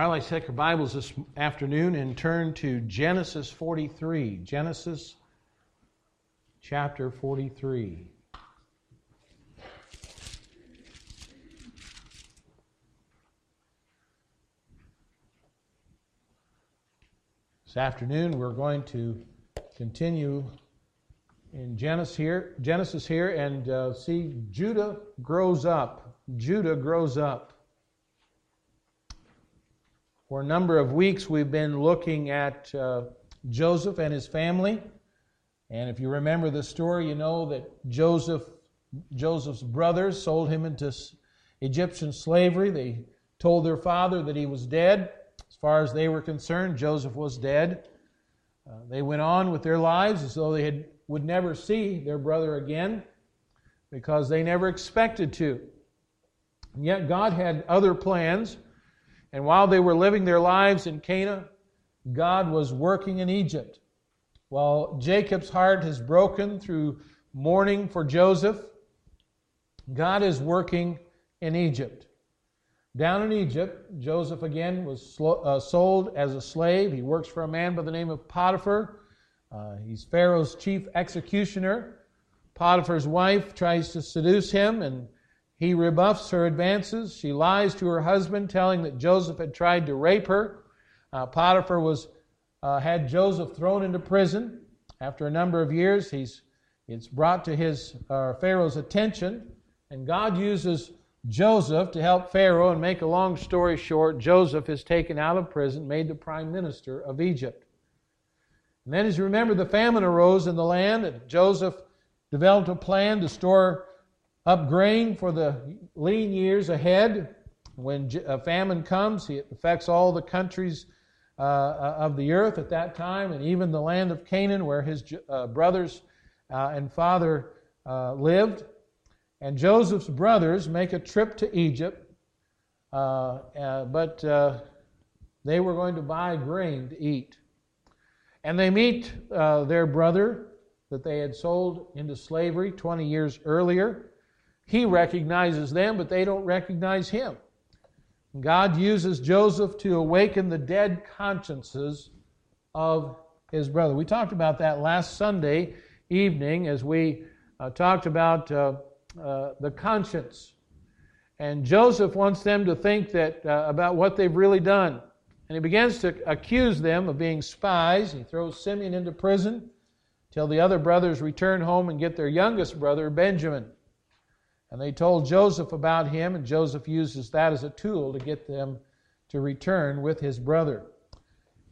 Highlights, take your Bibles this afternoon and turn to Genesis 43. Genesis chapter 43. This afternoon we're going to continue in Genesis here and see Judah grows up. Judah grows up. For a number of weeks we've been looking at Joseph and his family. And if you remember the story, you know that Joseph's brothers sold him into Egyptian slavery. They told their father that he was dead. As far as they were concerned, Joseph was dead. They went on with their lives as though they would never see their brother again because they never expected to. And yet God had other plans. And while they were living their lives in Canaan, God was working in Egypt. While Jacob's heart is broken through mourning for Joseph, God is working in Egypt. Down in Egypt, Joseph again was sold as a slave. He works for a man by the name of Potiphar. He's Pharaoh's chief executioner. Potiphar's wife tries to seduce him, and he rebuffs her advances. She lies to her husband, telling that Joseph had tried to rape her. Potiphar had Joseph thrown into prison. After a number of years, it's brought to Pharaoh's attention, and God uses Joseph to help Pharaoh, and make a long story short, Joseph is taken out of prison, made the prime minister of Egypt. And then, as you remember, the famine arose in the land, and Joseph developed a plan to store up grain for the lean years ahead. When a famine comes, it affects all the countries of the earth at that time, and even the land of Canaan where his brothers and father lived. And Joseph's brothers make a trip to Egypt, but they were going to buy grain to eat. And they meet their brother that they had sold into slavery 20 years earlier. He recognizes them, but they don't recognize him. God uses Joseph to awaken the dead consciences of his brother. We talked about that last Sunday evening as we talked about the conscience. And Joseph wants them to think that about what they've really done. And he begins to accuse them of being spies. He throws Simeon into prison till the other brothers return home and get their youngest brother, Benjamin. And they told Joseph about him, and Joseph uses that as a tool to get them to return with his brother.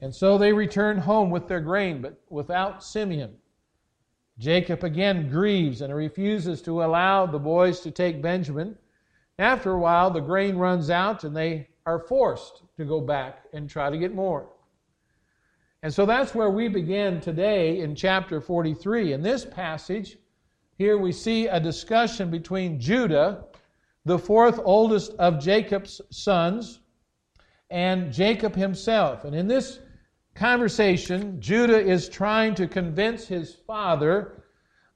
And so they returned home with their grain, but without Simeon. Jacob again grieves and refuses to allow the boys to take Benjamin. After a while, the grain runs out, and they are forced to go back and try to get more. And so that's where we begin today in chapter 43. In this passage, here we see a discussion between Judah, the fourth oldest of Jacob's sons, and Jacob himself. And in this conversation, Judah is trying to convince his father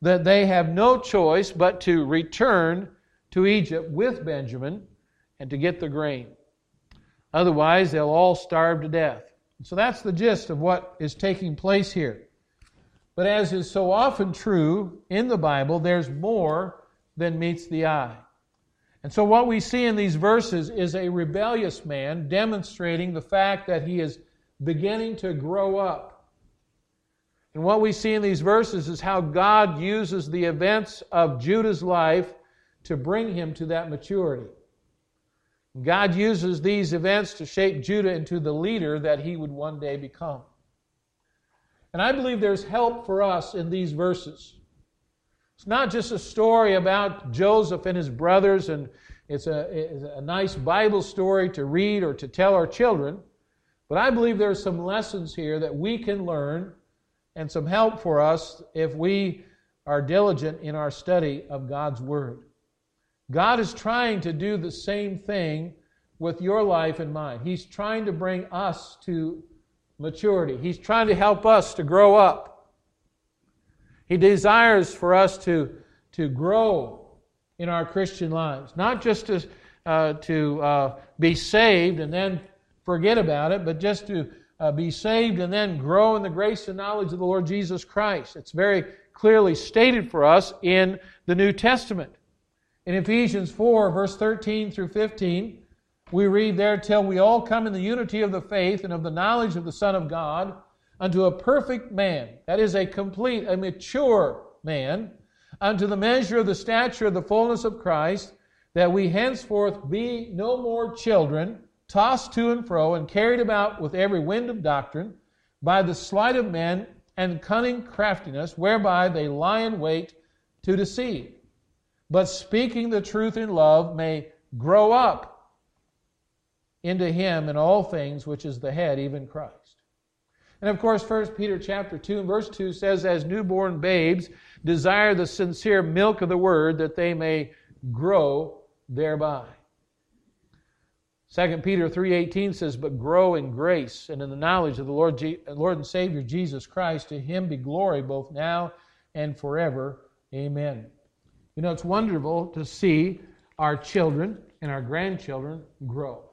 that they have no choice but to return to Egypt with Benjamin and to get the grain. Otherwise, they'll all starve to death. So that's the gist of what is taking place here. But as is so often true in the Bible, there's more than meets the eye. And so what we see in these verses is a rebellious man demonstrating the fact that he is beginning to grow up. And what we see in these verses is how God uses the events of Judah's life to bring him to that maturity. God uses these events to shape Judah into the leader that he would one day become. And I believe there's help for us in these verses. It's not just a story about Joseph and his brothers, and it's a nice Bible story to read or to tell our children, but I believe there's some lessons here that we can learn and some help for us if we are diligent in our study of God's Word. God is trying to do the same thing with your life and mine. He's trying to bring us to maturity. He's trying to help us to grow up. He desires for us to grow in our Christian lives, not just to be saved and then forget about it, but just to be saved and then grow in the grace and knowledge of the Lord Jesus Christ. It's very clearly stated for us in the New Testament. In Ephesians 4, verse 13 through 15, we read there, "Till we all come in the unity of the faith and of the knowledge of the Son of God, unto a perfect man," that is a complete, a mature man, "unto the measure of the stature of the fullness of Christ, that we henceforth be no more children, tossed to and fro, and carried about with every wind of doctrine, by the sleight of men and cunning craftiness, whereby they lie in wait to deceive. But speaking the truth in love may grow up into him in all things, which is the head, even Christ." And of course, 1 Peter chapter 2 and verse 2 says, "As newborn babes desire the sincere milk of the word, that they may grow thereby." 2 Peter 3:18 says, "But grow in grace and in the knowledge of the Lord and Savior Jesus Christ. To Him be glory both now and forever. Amen." You know, it's wonderful to see our children and our grandchildren grow.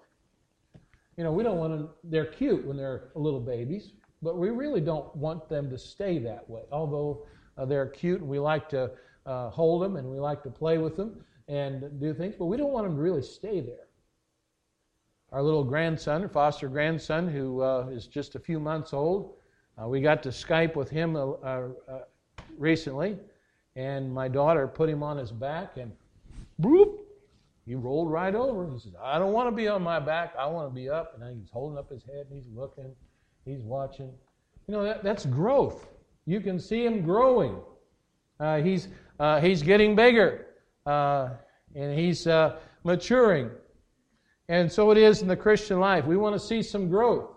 You know, we don't want them, they're cute when they're little babies, but we really don't want them to stay that way. Although they're cute and we like to hold them and we like to play with them and do things, but we don't want them to really stay there. Our little grandson, foster grandson, who is just a few months old, we got to Skype with him recently, and my daughter put him on his back, and boop, he rolled right over. He says, "I don't want to be on my back, I want to be up." And he's holding up his head, and he's looking, he's watching. You know, that's growth. You can see him growing. He's getting bigger, and he's maturing. And so it is in the Christian life. We want to see some growth.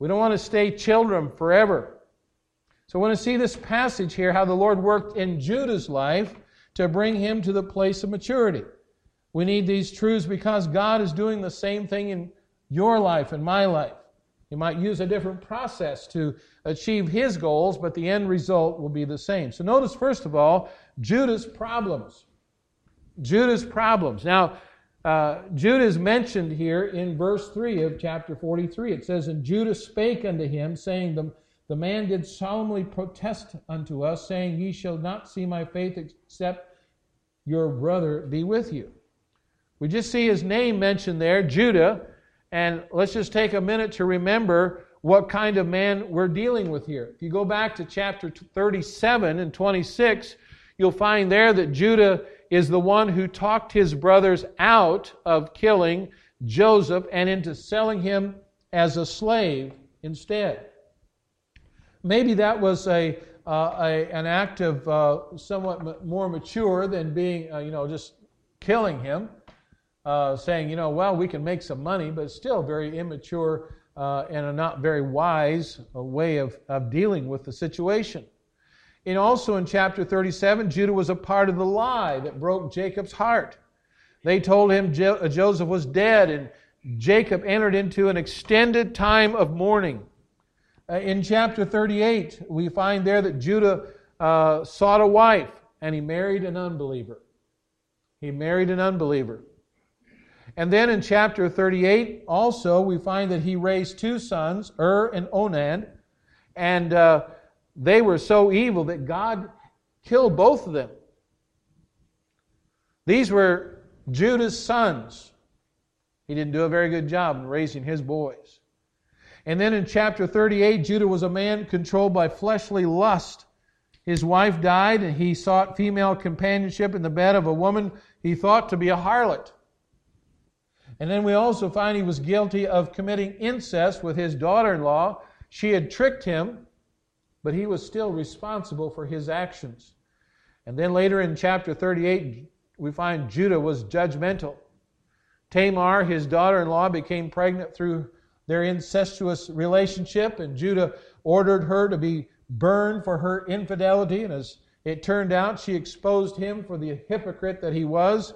We don't want to stay children forever. So I want to see this passage here, how the Lord worked in Judah's life to bring him to the place of maturity. We need these truths because God is doing the same thing in your life and my life. He might use a different process to achieve his goals, but the end result will be the same. So notice, first of all, Judah's problems. Judah's problems. Now, Judah is mentioned here in verse 3 of chapter 43. It says, "And Judah spake unto him, saying, the man did solemnly protest unto us, saying, Ye shall not see my face except your brother be with you." We just see his name mentioned there, Judah, and let's just take a minute to remember what kind of man we're dealing with here. If you go back to chapter 37 and 26, you'll find there that Judah is the one who talked his brothers out of killing Joseph and into selling him as a slave instead. Maybe that was an act of somewhat more mature than being, just killing him, saying, well, we can make some money, but still very immature and a not very wise way of dealing with the situation. And also in chapter 37, Judah was a part of the lie that broke Jacob's heart. They told him Joseph was dead, and Jacob entered into an extended time of mourning. In chapter 38, we find there that Judah sought a wife, and he married an unbeliever. And then in chapter 38, also, we find that he raised two sons, and Onan, and they were so evil that God killed both of them. These were Judah's sons. He didn't do a very good job in raising his boys. And then in chapter 38, Judah was a man controlled by fleshly lust. His wife died, and he sought female companionship in the bed of a woman he thought to be a harlot. And then we also find he was guilty of committing incest with his daughter-in-law. She had tricked him, but he was still responsible for his actions. And then later in chapter 38, we find Judah was judgmental. Tamar, his daughter-in-law, became pregnant through their incestuous relationship, and Judah ordered her to be burned for her infidelity. And as it turned out, she exposed him for the hypocrite that he was,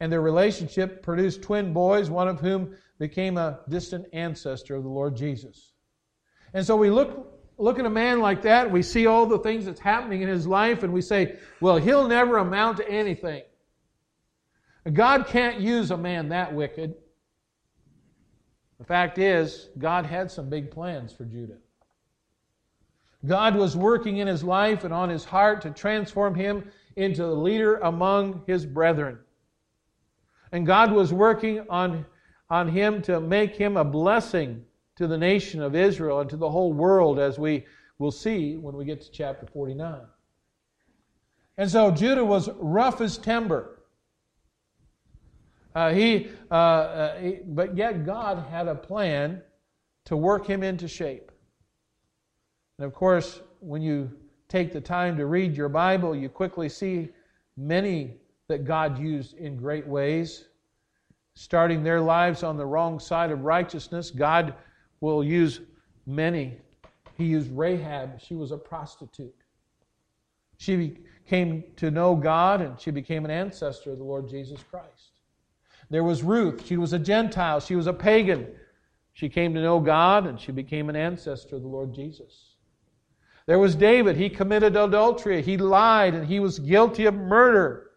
and their relationship produced twin boys, one of whom became a distant ancestor of the Lord Jesus. And so we look at a man like that, we see all the things that's happening in his life, and we say, well, he'll never amount to anything. God can't use a man that wicked. The fact is, God had some big plans for Judah. God was working in his life and on his heart to transform him into a leader among his brethren. And God was working on him to make him a blessing to the nation of Israel and to the whole world, as we will see when we get to chapter 49. And so Judah was rough as timber. But yet God had a plan to work him into shape. And of course, when you take the time to read your Bible, you quickly see many that God used in great ways. Starting their lives on the wrong side of righteousness, God will use many. He used Rahab. She was a prostitute. She came to know God, and she became an ancestor of the Lord Jesus Christ. There was Ruth. She was a Gentile. She was a pagan. She came to know God, and she became an ancestor of the Lord Jesus. There was David. He committed adultery. He lied, and he was guilty of murder.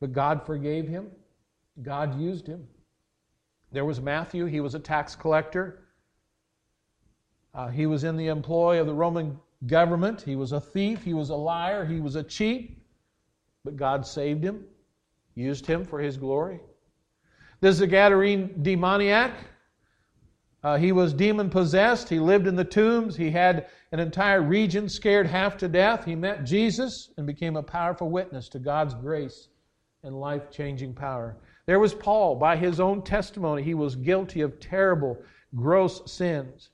But God forgave him. God used him. There was Matthew. He was a tax collector. He was in the employ of the Roman government. He was a thief. He was a liar. He was a cheat. But God saved him, used him for his glory. There's the Gadarene demoniac. He was demon-possessed. He lived in the tombs. He had an entire region scared half to death. He met Jesus and became a powerful witness to God's grace and life-changing power. There was Paul. By his own testimony, he was guilty of terrible, gross sins.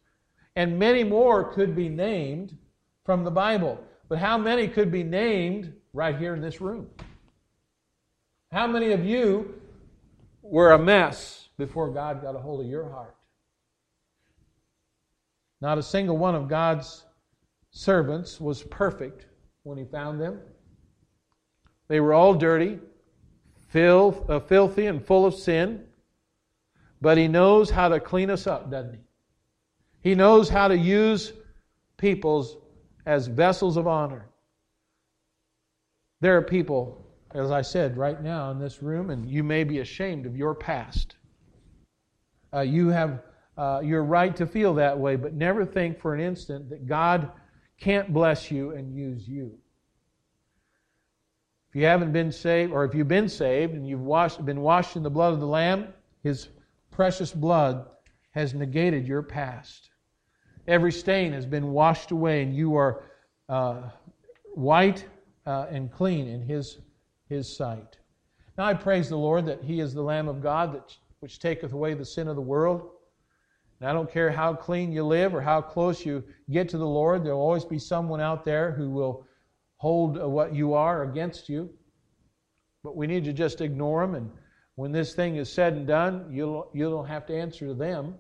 And many more could be named from the Bible. But how many could be named right here in this room? How many of you were a mess before God got a hold of your heart? Not a single one of God's servants was perfect when he found them. They were all dirty, filthy, and full of sin. But he knows how to clean us up, doesn't he? He knows how to use peoples as vessels of honor. There are people, as I said, right now in this room, and you may be ashamed of your past. You have your right to feel that way, but never think for an instant that God can't bless you and use you. If you haven't been saved, or if you've been saved and you've been washed in the blood of the Lamb, His precious blood has negated your past. Every stain has been washed away, and you are white and clean in His sight. Now I praise the Lord that He is the Lamb of God which taketh away the sin of the world. And I don't care how clean you live or how close you get to the Lord, there will always be someone out there who will hold what you are against you. But we need to just ignore them, and when this thing is said and done, you don't have to answer to them.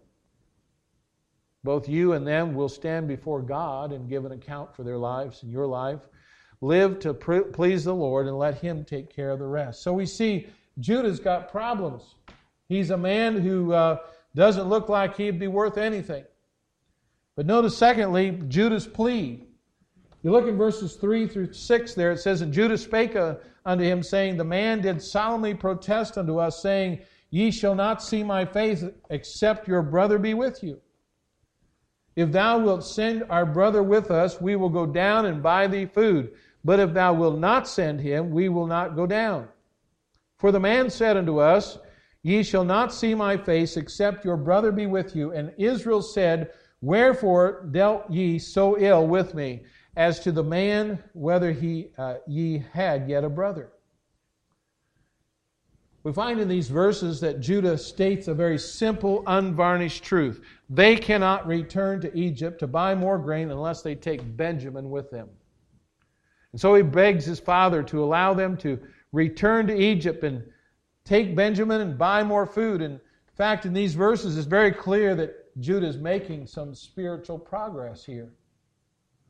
Both you and them will stand before God and give an account for their lives and your life. Live to please the Lord and let Him take care of the rest. So we see Judah's got problems. He's a man who doesn't look like he'd be worth anything. But notice, secondly, Judah's plea. You look in verses 3 through 6 there, it says, "And Judah spake unto him, saying, The man did solemnly protest unto us, saying, Ye shall not see my face, except your brother be with you. If thou wilt send our brother with us, we will go down and buy thee food. But if thou wilt not send him, we will not go down. For the man said unto us, Ye shall not see my face, except your brother be with you. And Israel said, Wherefore dealt ye so ill with me, as to the man, whether ye had yet a brother?" We find in these verses that Judah states a very simple, unvarnished truth. They cannot return to Egypt to buy more grain unless they take Benjamin with them. And so he begs his father to allow them to return to Egypt and take Benjamin and buy more food. In fact, in these verses, it's very clear that Judah is making some spiritual progress here.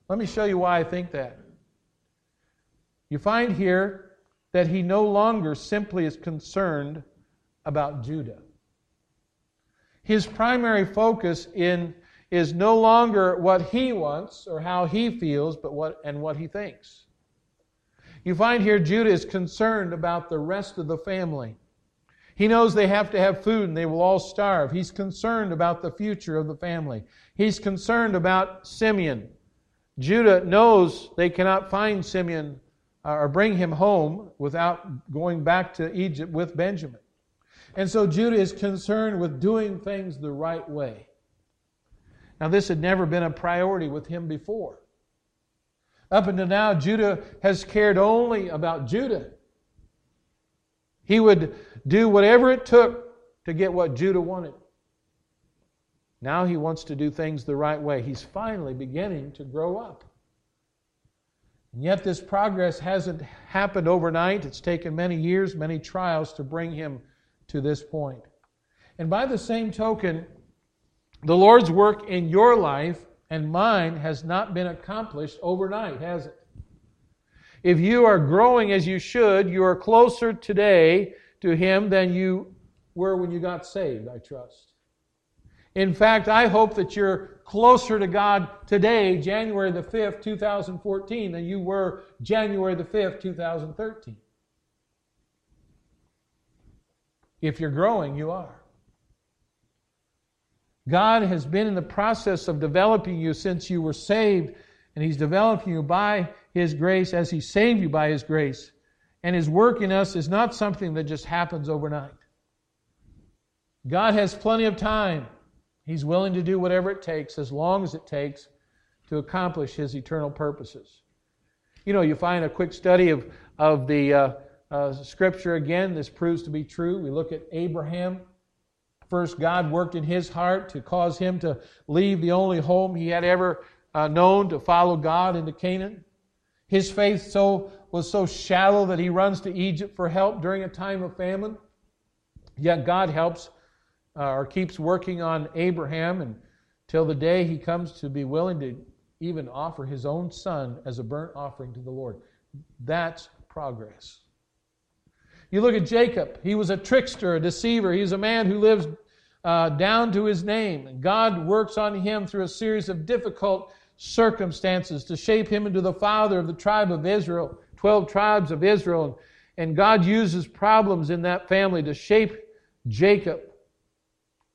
Let me show you why I think that. You find here that he no longer simply is concerned about Judah. His primary focus is no longer what he wants or how he feels, but what he thinks. You find here Judah is concerned about the rest of the family. He knows they have to have food and they will all starve. He's concerned about the future of the family. He's concerned about Simeon. Judah knows they cannot find Simeon or bring him home without going back to Egypt with Benjamin. And so Judah is concerned with doing things the right way. Now, this had never been a priority with him before. Up until now, Judah has cared only about Judah. He would do whatever it took to get what Judah wanted. Now he wants to do things the right way. He's finally beginning to grow up. And yet this progress hasn't happened overnight. It's taken many years, many trials to bring him to this point. And by the same token, the Lord's work in your life and mine has not been accomplished overnight, has it? If you are growing as you should, you are closer today to Him than you were when you got saved, I trust. In fact, I hope that you're closer to God today, January the 5th, 2014, than you were January the 5th, 2013. If you're growing, you are. God has been in the process of developing you since you were saved, and He's developing you by His grace as He saved you by His grace. And His work in us is not something that just happens overnight. God has plenty of time. He's willing to do whatever it takes, as long as it takes, to accomplish His eternal purposes. You know, you find a quick study of the Scripture again. This proves to be true. We look at Abraham. First, God worked in his heart to cause him to leave the only home he had ever known to follow God into Canaan. His faith was so shallow that he runs to Egypt for help during a time of famine. Yet God helps or keeps working on Abraham until the day he comes to be willing to even offer his own son as a burnt offering to the Lord. That's progress. You look at Jacob. He was a trickster, a deceiver. He's a man who lives down to his name. And God works on him through a series of difficult circumstances to shape him into the father of the tribe of Israel, 12 tribes of Israel. And God uses problems in that family to shape Jacob.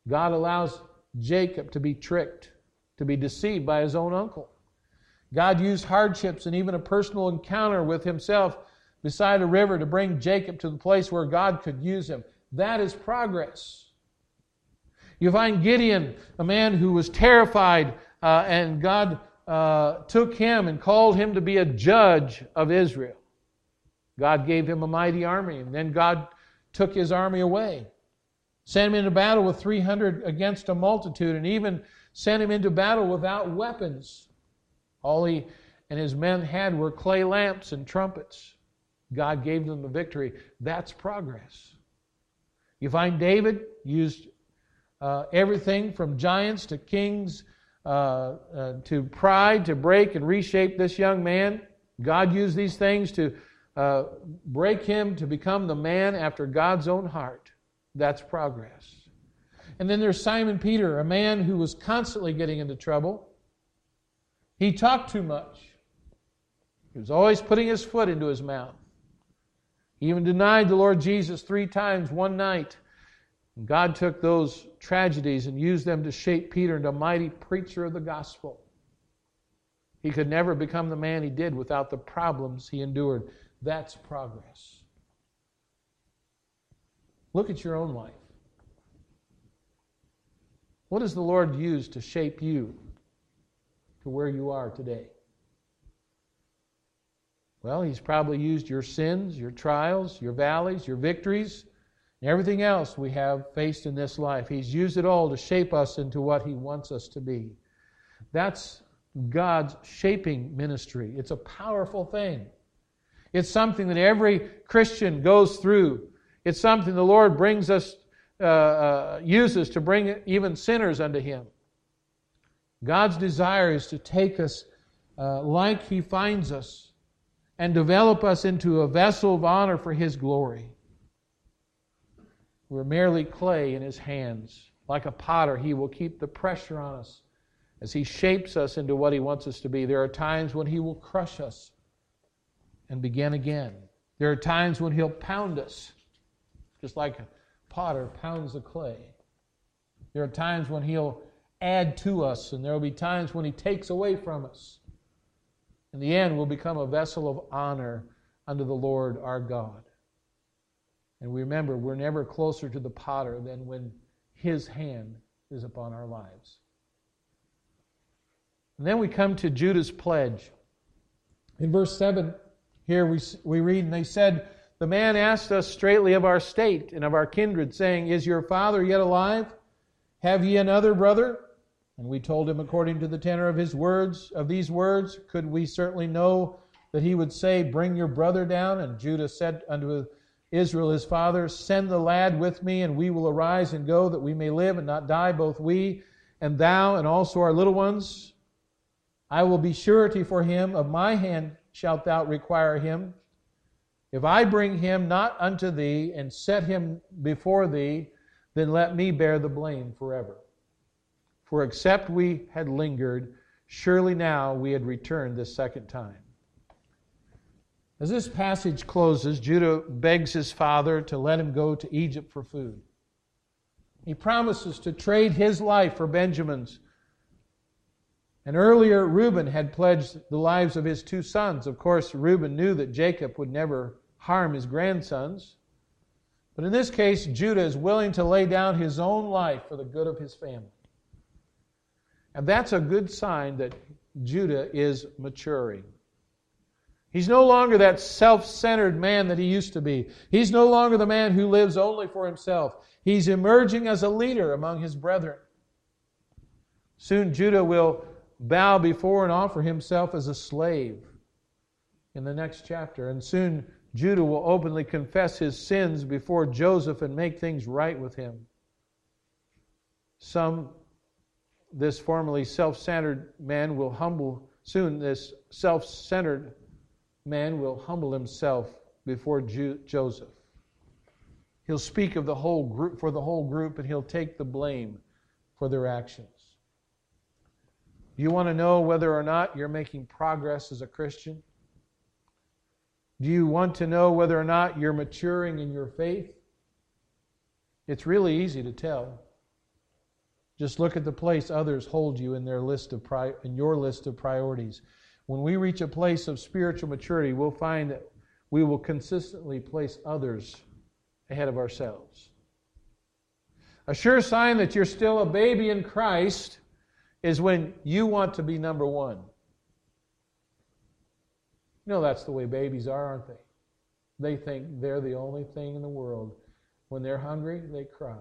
God allows Jacob to be tricked, to be deceived by his own uncle. God used hardships and even a personal encounter with himself beside a river to bring Jacob to the place where God could use him. That is progress. You find Gideon, a man who was terrified, and God took him and called him to be a judge of Israel. God gave him a mighty army, and then God took his army away, sent him into battle with 300 against a multitude, and even sent him into battle without weapons. All he and his men had were clay lamps and trumpets. God gave them the victory. That's progress. You find David used everything from giants to kings to pride to break and reshape this young man. God used these things to break him to become the man after God's own heart. That's progress. And then there's Simon Peter, a man who was constantly getting into trouble. He talked too much. He was always putting his foot into his mouth. He even denied the Lord Jesus 3 times one night. And God took those tragedies and used them to shape Peter into a mighty preacher of the gospel. He could never become the man he did without the problems he endured. That's progress. Look at your own life. What does the Lord use to shape you to where you are today? Well, He's probably used your sins, your trials, your valleys, your victories, and everything else we have faced in this life. He's used it all to shape us into what He wants us to be. That's God's shaping ministry. It's a powerful thing. It's something that every Christian goes through. It's something the Lord brings us, uses to bring even sinners unto Him. God's desire is to take us like He finds us, and develop us into a vessel of honor for His glory. We're merely clay in His hands. Like a potter, He will keep the pressure on us as He shapes us into what He wants us to be. There are times when He will crush us and begin again. There are times when He'll pound us, just like potter pounds the clay. There are times when he'll add to us, and there will be times when he takes away from us. In the end, we'll become a vessel of honor unto the Lord our God. And we remember, we're never closer to the potter than when his hand is upon our lives. And then we come to Judah's pledge. In verse 7, here we read, and they said, the man asked us straightly of our state and of our kindred, saying, is your father yet alive? Have ye another brother? And we told him according to the tenor of his words, of these words, could we certainly know that he would say, bring your brother down? And Judah said unto Israel his father, send the lad with me, and we will arise and go, that we may live and not die, both we and thou, and also our little ones. I will be surety for him, of my hand shalt thou require him. If I bring him not unto thee, and set him before thee, then let me bear the blame forever. For except we had lingered, surely now we had returned this second time. As this passage closes, Judah begs his father to let him go to Egypt for food. He promises to trade his life for Benjamin's. And earlier, Reuben had pledged the lives of his two sons. Of course, Reuben knew that Jacob would never harm his grandsons. But in this case, Judah is willing to lay down his own life for the good of his family. And that's a good sign that Judah is maturing. He's no longer that self-centered man that he used to be. He's no longer the man who lives only for himself. He's emerging as a leader among his brethren. Soon Judah will bow before and offer himself as a slave in the next chapter. And soon Judah will openly confess his sins before Joseph and make things right with him. This formerly self-centered man will humble, soon this self-centered man will humble himself before Joseph. He'll speak of the whole group, for the whole group, and he'll take the blame for their actions. Do you want to know whether or not you're making progress as a Christian? Do you want to know whether or not you're maturing in your faith? It's really easy to tell. Just look at the place others hold you in their list of in your list of priorities. When we reach a place of spiritual maturity, we'll find that we will consistently place others ahead of ourselves. A sure sign that you're still a baby in Christ is when you want to be number one. You know that's the way babies are, aren't they? They think they're the only thing in the world. When they're hungry, they cry.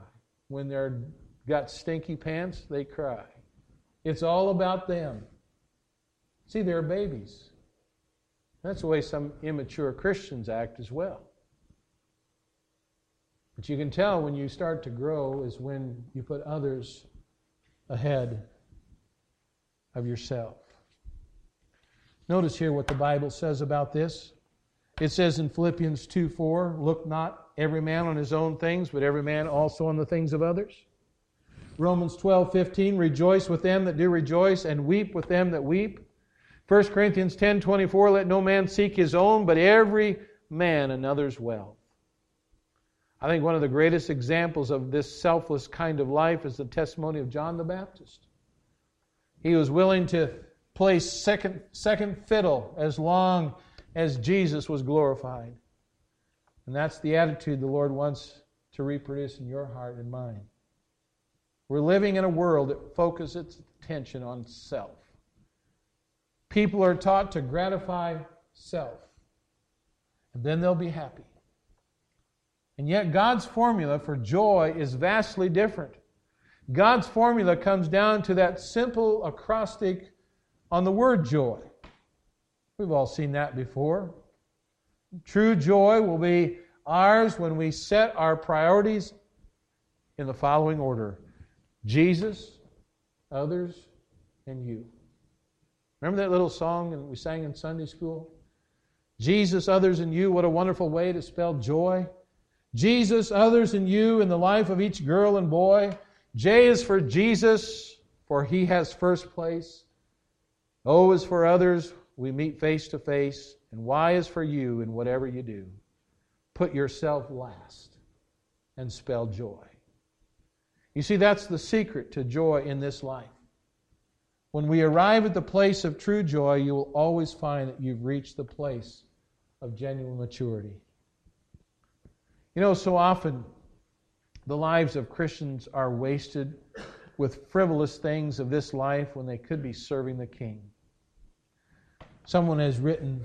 When they're got stinky pants, they cry. It's all about them. See, they're babies. That's the way some immature Christians act as well. But you can tell when you start to grow is when you put others ahead of yourself. Notice here what the Bible says about this. It says in Philippians 2:4, look not every man on his own things, but every man also on the things of others. Romans 12:15, rejoice with them that do rejoice, and weep with them that weep. 1 Corinthians 10:24, let no man seek his own, but every man another's wealth. I think one of the greatest examples of this selfless kind of life is the testimony of John the Baptist. He was willing to play second fiddle as long as Jesus was glorified. And that's the attitude the Lord wants to reproduce in your heart and mind. We're living in a world that focuses its attention on self. People are taught to gratify self, and then they'll be happy. And yet God's formula for joy is vastly different. God's formula comes down to that simple acrostic on the word joy. We've all seen that before. True joy will be ours when we set our priorities in the following order: Jesus, others, and you. Remember that little song that we sang in Sunday school? Jesus, others, and you. What a wonderful way to spell joy. Jesus, others, and you in the life of each girl and boy. J is for Jesus, for he has first place. O is for others, we meet face to face. And Y is for you in whatever you do. Put yourself last and spell joy. You see, that's the secret to joy in this life. When we arrive at the place of true joy, you will always find that you've reached the place of genuine maturity. You know, so often the lives of Christians are wasted with frivolous things of this life when they could be serving the King. Someone has written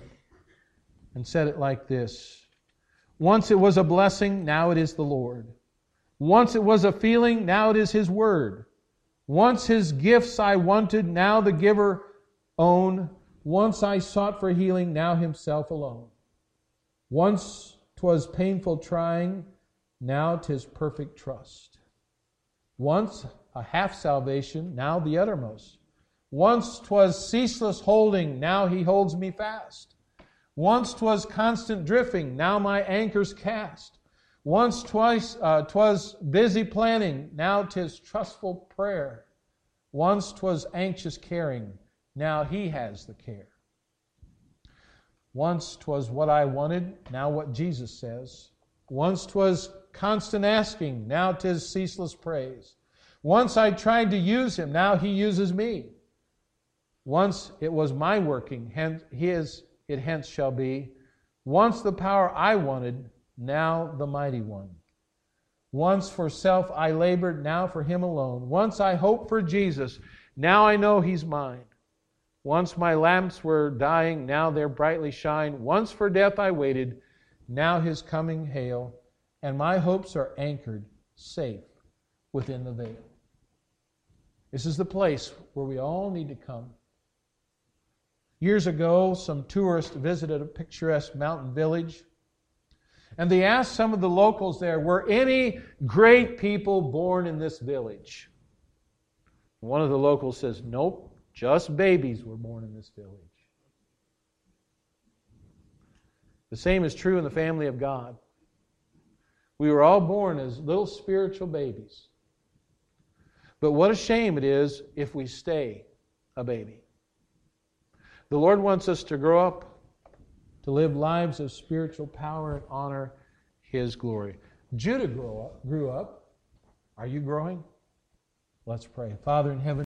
and said it like this: once it was a blessing, now it is the Lord. Once it was a feeling, now it is His Word. Once His gifts I wanted, now the giver own. Once I sought for healing, now Himself alone. Once 'twas painful trying, now 'tis perfect trust. Once a half salvation, now the uttermost. Once 'twas ceaseless holding, now He holds me fast. Once 'twas constant drifting, now my anchor's cast. Once, twice, 'twas busy planning, now 'tis trustful prayer. Once 'twas anxious caring, now He has the care. Once 'twas what I wanted, now what Jesus says. Once 'twas constant asking, now 'tis ceaseless praise. Once I tried to use Him, now He uses me. Once it was my working, hence His it hence shall be. Once the power I wanted, now the Mighty One. Once for self I labored, now for Him alone. Once I hoped for Jesus, now I know He's mine. Once my lamps were dying, now they brightly shine. Once for death I waited, now His coming hail, and my hopes are anchored safe within the veil. This is the place where we all need to come. Years ago, some tourists visited a picturesque mountain village, and they asked some of the locals there, were any great people born in this village? One of the locals says, nope, just babies were born in this village. The same is true in the family of God. We were all born as little spiritual babies. But what a shame it is if we stay a baby. The Lord wants us to grow up, to live lives of spiritual power and honor His glory. Judah grew up. Are you growing? Let's pray. Father in heaven,